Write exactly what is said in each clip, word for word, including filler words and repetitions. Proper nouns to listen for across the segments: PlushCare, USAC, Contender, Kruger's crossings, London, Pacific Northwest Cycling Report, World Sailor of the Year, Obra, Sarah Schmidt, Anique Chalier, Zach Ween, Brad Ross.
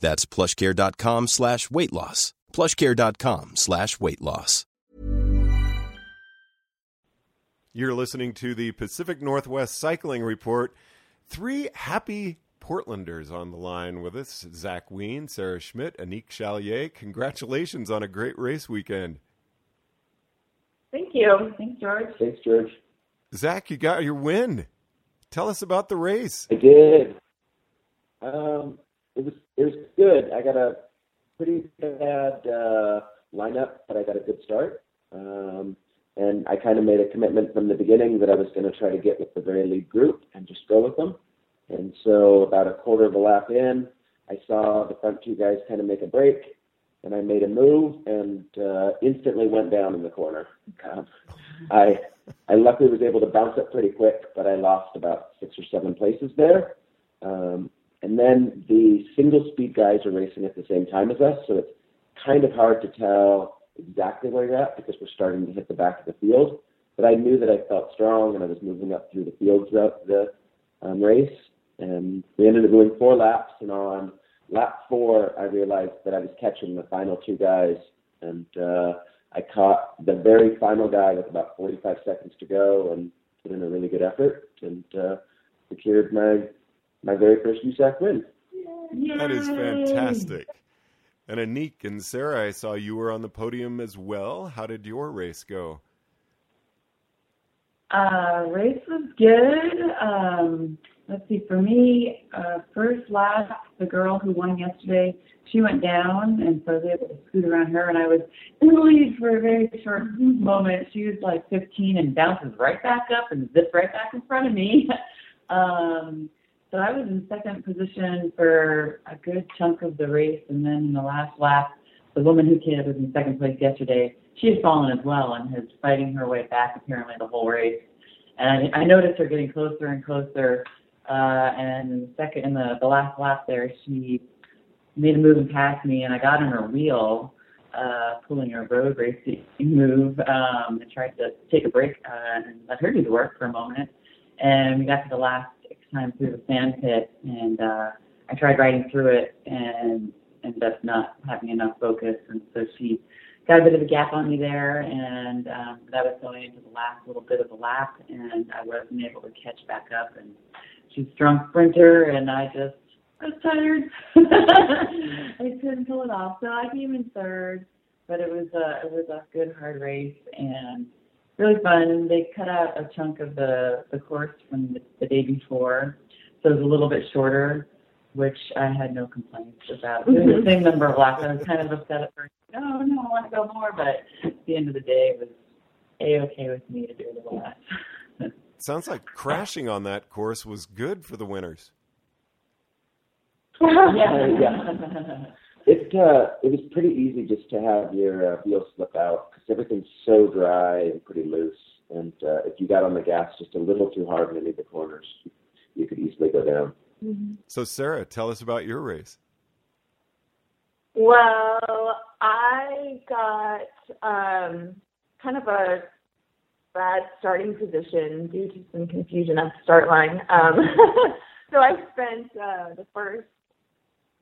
That's PlushCare.com slash weight loss. PlushCare.com slash weight loss. You're listening to the Pacific Northwest Cycling Report. Three happy Portlanders on the line with us. Zach Ween, Sarah Schmidt, Anique Chalier. Congratulations on a great race weekend. Thank you. Thanks, George. Thanks, George. Zach, you got your win. Tell us about the race. I did. Um, it was it was good. I got a pretty bad uh, lineup, but I got a good start. Um And I kind of made a commitment from the beginning that I was going to try to get with the very lead group and just go with them. And so about a quarter of a lap in, I saw the front two guys kind of make a break, and I made a move and uh, instantly went down in the corner. Um, I I luckily was able to bounce up pretty quick, but I lost about six or seven places there. Um, and then the single-speed guys are racing at the same time as us, so it's kind of hard to tell exactly where you're at because we're starting to hit the back of the field, but I knew that I felt strong and I was moving up through the field throughout the um, race, and we ended up doing four laps, and on lap four I realized that I was catching the final two guys, and uh, I caught the very final guy with about forty-five seconds to go and put in a really good effort and uh, secured my my very first U S A C win. Yay. That is fantastic. And Anique and Sarah, I saw you were on the podium as well. How did your race go? Uh, race was good. Um, let's see, for me, uh, first lap, the girl who won yesterday, she went down, and so I was able to scoot around her, and I was in the lead for a very short moment. She was like fifteen and bounces right back up and zips right back in front of me. um So I was in second position for a good chunk of the race, and then in the last lap, the woman who came up was in second place yesterday, she had fallen as well and was fighting her way back apparently the whole race. And I, I noticed her getting closer and closer, uh, and second in the, the last lap there, she made a move and passed me, and I got on her wheel, uh, pulling her road racing move, um, and tried to take a break uh, and let her do the work for a moment. And we got to the last time through the sand pit, and uh, I tried riding through it and ended up not having enough focus, and so she got a bit of a gap on me there, and um, that was going into the last little bit of the lap, and I wasn't able to catch back up, and she's a strong sprinter, and I just I was tired. I couldn't pull it off, so I came in third, but it was a, it was a good hard race, and really fun. They cut out a chunk of the, the course from the, the day before, so it was a little bit shorter, which I had no complaints about. It was the same number of laps. I was kind of upset at first. No, no, I want to go more, but at the end of the day, it was A-okay with me to do a little less. Sounds like crashing on that course was good for the winners. yeah, yeah. It uh, it was pretty easy just to have your uh, wheel slip out because everything's so dry and pretty loose. And uh, if you got on the gas just a little too hard in any of the corners, you could easily go down. Mm-hmm. So, Sarah, tell us about your race. Well, I got um, kind of a bad starting position due to some confusion at the start line. Um, so I spent uh, the first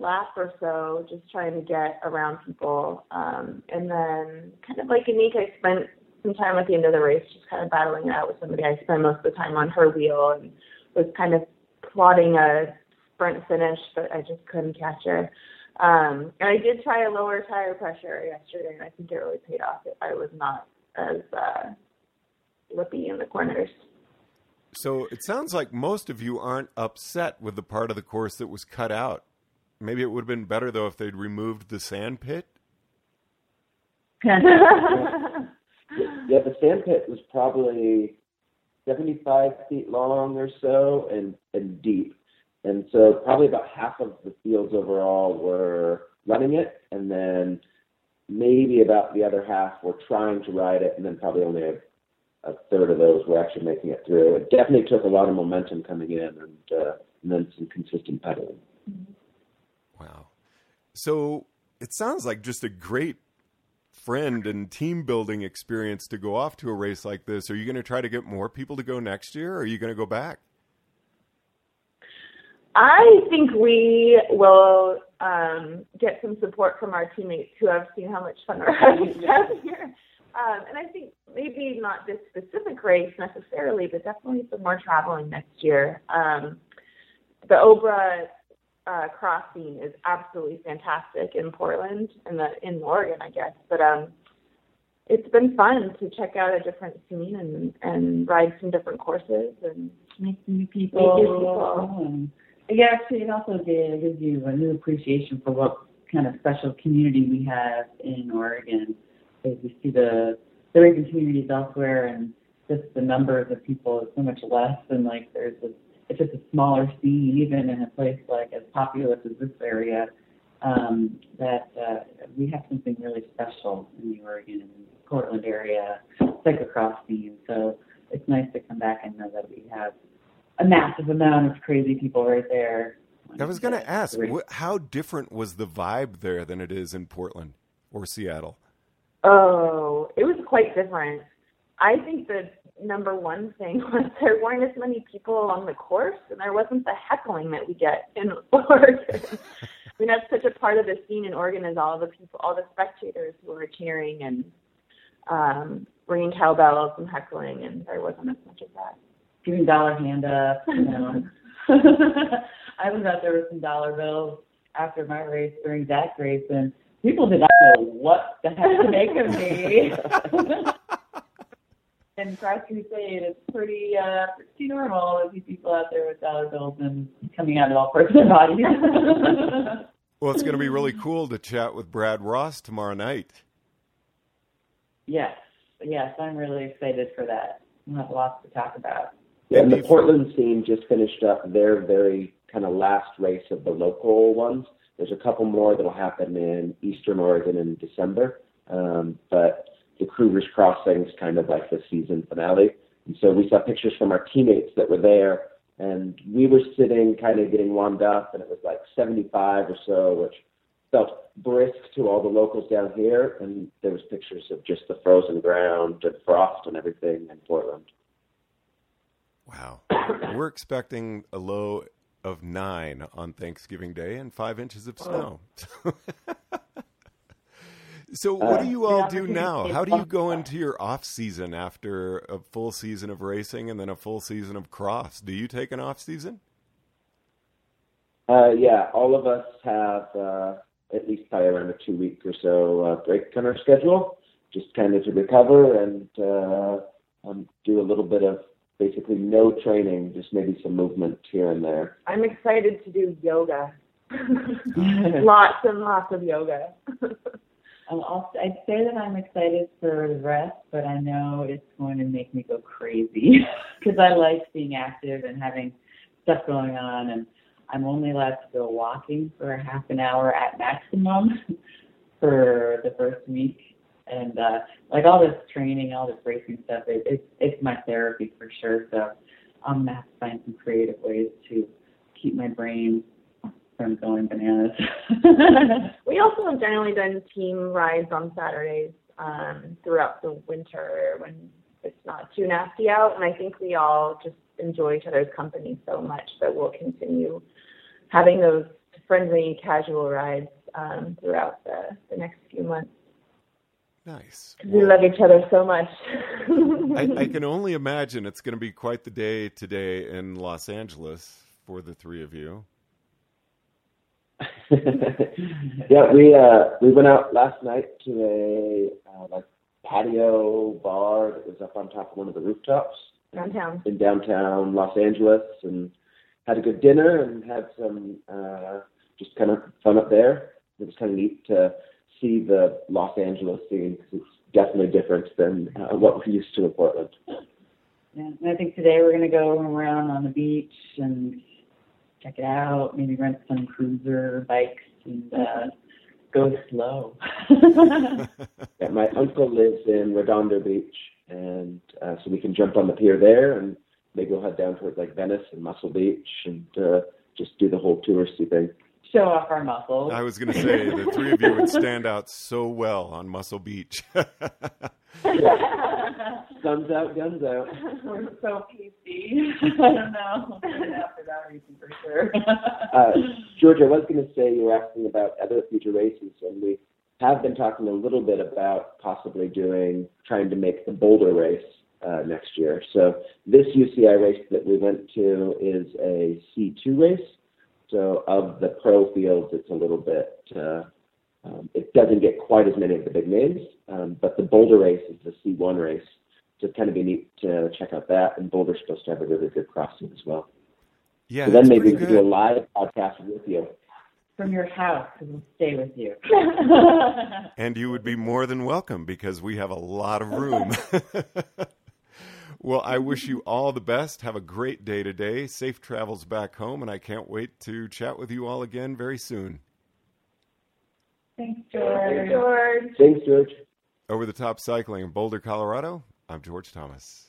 lap or so just trying to get around people. Um, and then kind of like Anique, I spent some time at the end of the race just kind of battling it out with somebody. I spent most of the time on her wheel and was kind of plotting a sprint finish, but I just couldn't catch her. Um, and I did try a lower tire pressure yesterday, and I think it really paid off if I was not as uh, lippy in the corners. So it sounds like most of you aren't upset with the part of the course that was cut out. Maybe it would have been better, though, if they'd removed the sand pit. Yeah, the sand pit was probably seventy-five feet long or so and, and deep. And so probably about half of the fields overall were running it, and then maybe about the other half were trying to ride it, and then probably only a, a third of those were actually making it through. It definitely took a lot of momentum coming in and, uh, and then some consistent pedaling. Wow. So it sounds like just a great friend and team building experience to go off to a race like this. Are you going to try to get more people to go next year, or are you going to go back? I think we will um, get some support from our teammates who have seen how much fun we're having down here. Um, and I think maybe not this specific race necessarily, but definitely some more traveling next year. Um, the Obra uh, crossing is absolutely fantastic in Portland and the, in Oregon, I guess. But um, it's been fun to check out a different scene and, and ride some different courses and meet new people. Yeah, actually, it also gives you a new appreciation for what kind of special community we have in Oregon. We see the the racing communities elsewhere, and just the numbers of people is so much less. And like, there's this, it's just a smaller scene, even in a place like as populous as this area. Um, that uh, we have something really special in the Oregon and Portland area cyclocross scene. So it's nice to come back and know that we have a massive amount of crazy people right there. I was going to ask, wh- how different was the vibe there than it is in Portland or Seattle? Oh, it was quite different. I think the number one thing was there weren't as many people along the course, and there wasn't the heckling that we get in Oregon. I mean, that's such a part of the scene in Oregon is all the people, all the spectators who were cheering and um, ringing cowbells and heckling, and there wasn't as much of that. Giving dollar hand up, you know. I was out there with some dollar bills after my race during that race, and people did not know what the heck to make of me. And Cross Crusade is pretty, uh, pretty normal if you people out there with dollar bills and coming out of all parts of their bodies. Well, it's going to be really cool to chat with Brad Ross tomorrow night. Yes, yes, I'm really excited for that. We'll have lots to talk about. Yeah, and the Portland scene just finished up their very kind of last race of the local ones. There's a couple more that will happen in Eastern Oregon in December, um, but the Kruger's crossings kind of like the season finale. And so we saw pictures from our teammates that were there, and we were sitting kind of getting warmed up, and it was like seventy-five or so, which felt brisk to all the locals down here, and there was pictures of just the frozen ground and frost and everything in Portland. Wow. We're expecting a low of nine on Thanksgiving Day and five inches of snow. Oh. So what do you all do now? How do you go into your off season after a full season of racing and then a full season of cross? Do you take an off season? Uh, yeah, all of us have... Uh, at least probably around a two-week or so uh, break on our schedule, just kind of to recover and uh, um, do a little bit of basically no training, just maybe some movement here and there. I'm excited to do yoga. Lots and lots of yoga. I'm also, I'd say that I'm excited for the rest, but I know it's going to make me go crazy because I like being active and having stuff going on, and I'm only allowed to go walking for a half an hour at maximum for the first week. And, uh, like, all this training, all this racing stuff, it, it, it's my therapy for sure. So I'm going to have to find some creative ways to keep my brain from going bananas. We also have generally done team rides on Saturdays um, throughout the winter when it's not too nasty out. And I think we all just enjoy each other's company so much that we'll continue having those friendly, casual rides um, throughout the, the next few months. Nice. Well, we love each other so much. I, I can only imagine it's going to be quite the day today in Los Angeles for the three of you. Yeah, we uh, we went out last night to a uh, like patio bar that was up on top of one of the rooftops downtown in downtown Los Angeles, and had a good dinner and had some uh, just kind of fun up there. It was kind of neat to see the Los Angeles scene because it's definitely different than uh, what we're used to in Portland. Yeah, and I think today we're gonna go around on the beach and check it out, maybe rent some cruiser bikes and uh, go slow. Yeah, my uncle lives in Redondo Beach, and uh, so we can jump on the pier there and maybe we'll head down towards like Venice and Muscle Beach and uh, just do the whole touristy thing. Show off our muscles. I was going to say, the three of you would stand out so well on Muscle Beach. Guns out, guns out. We're so P C. I don't know. After that reason, for sure. uh, George, I was going to say you were asking about other future races, and we have been talking a little bit about possibly doing, trying to make the Boulder race uh, next year. So this U C I race that we went to is a C two race. So of the pro fields, it's a little bit, uh, um, it doesn't get quite as many of the big names, um, but the Boulder race is the C one race. So it's kind of be neat to check out that, and Boulder's supposed to have a really good crossing as well. Yeah, so then maybe we could do a live podcast with you. From your house, and we'll stay with you. And you would be more than welcome because we have a lot of room. Well, I wish you all the best. Have a great day today. Safe travels back home, and I can't wait to chat with you all again very soon. Thanks, George. George. Thanks, George. Over the Top Cycling in Boulder, Colorado, I'm George Thomas.